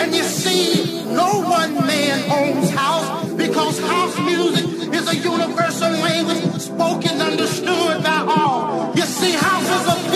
And you see, no one man owns house, because house music is a universal language spoken, understood by all. You see, house is a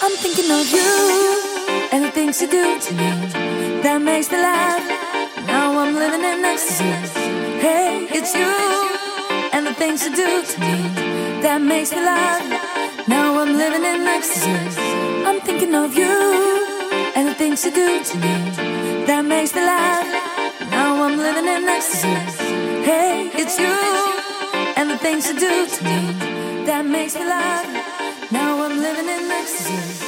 I'm thinking of you and the things you do to me that makes me laugh. Now I'm living in ecstasy. Hey, it's you and the things you do to me that makes me laugh. Now I'm living in ecstasy. I'm thinking of you and the things you do to me that makes me laugh. Now I'm living in ecstasy. Hey, it's you and the things you do to me that makes me laugh. Now I'm living in ecstasy.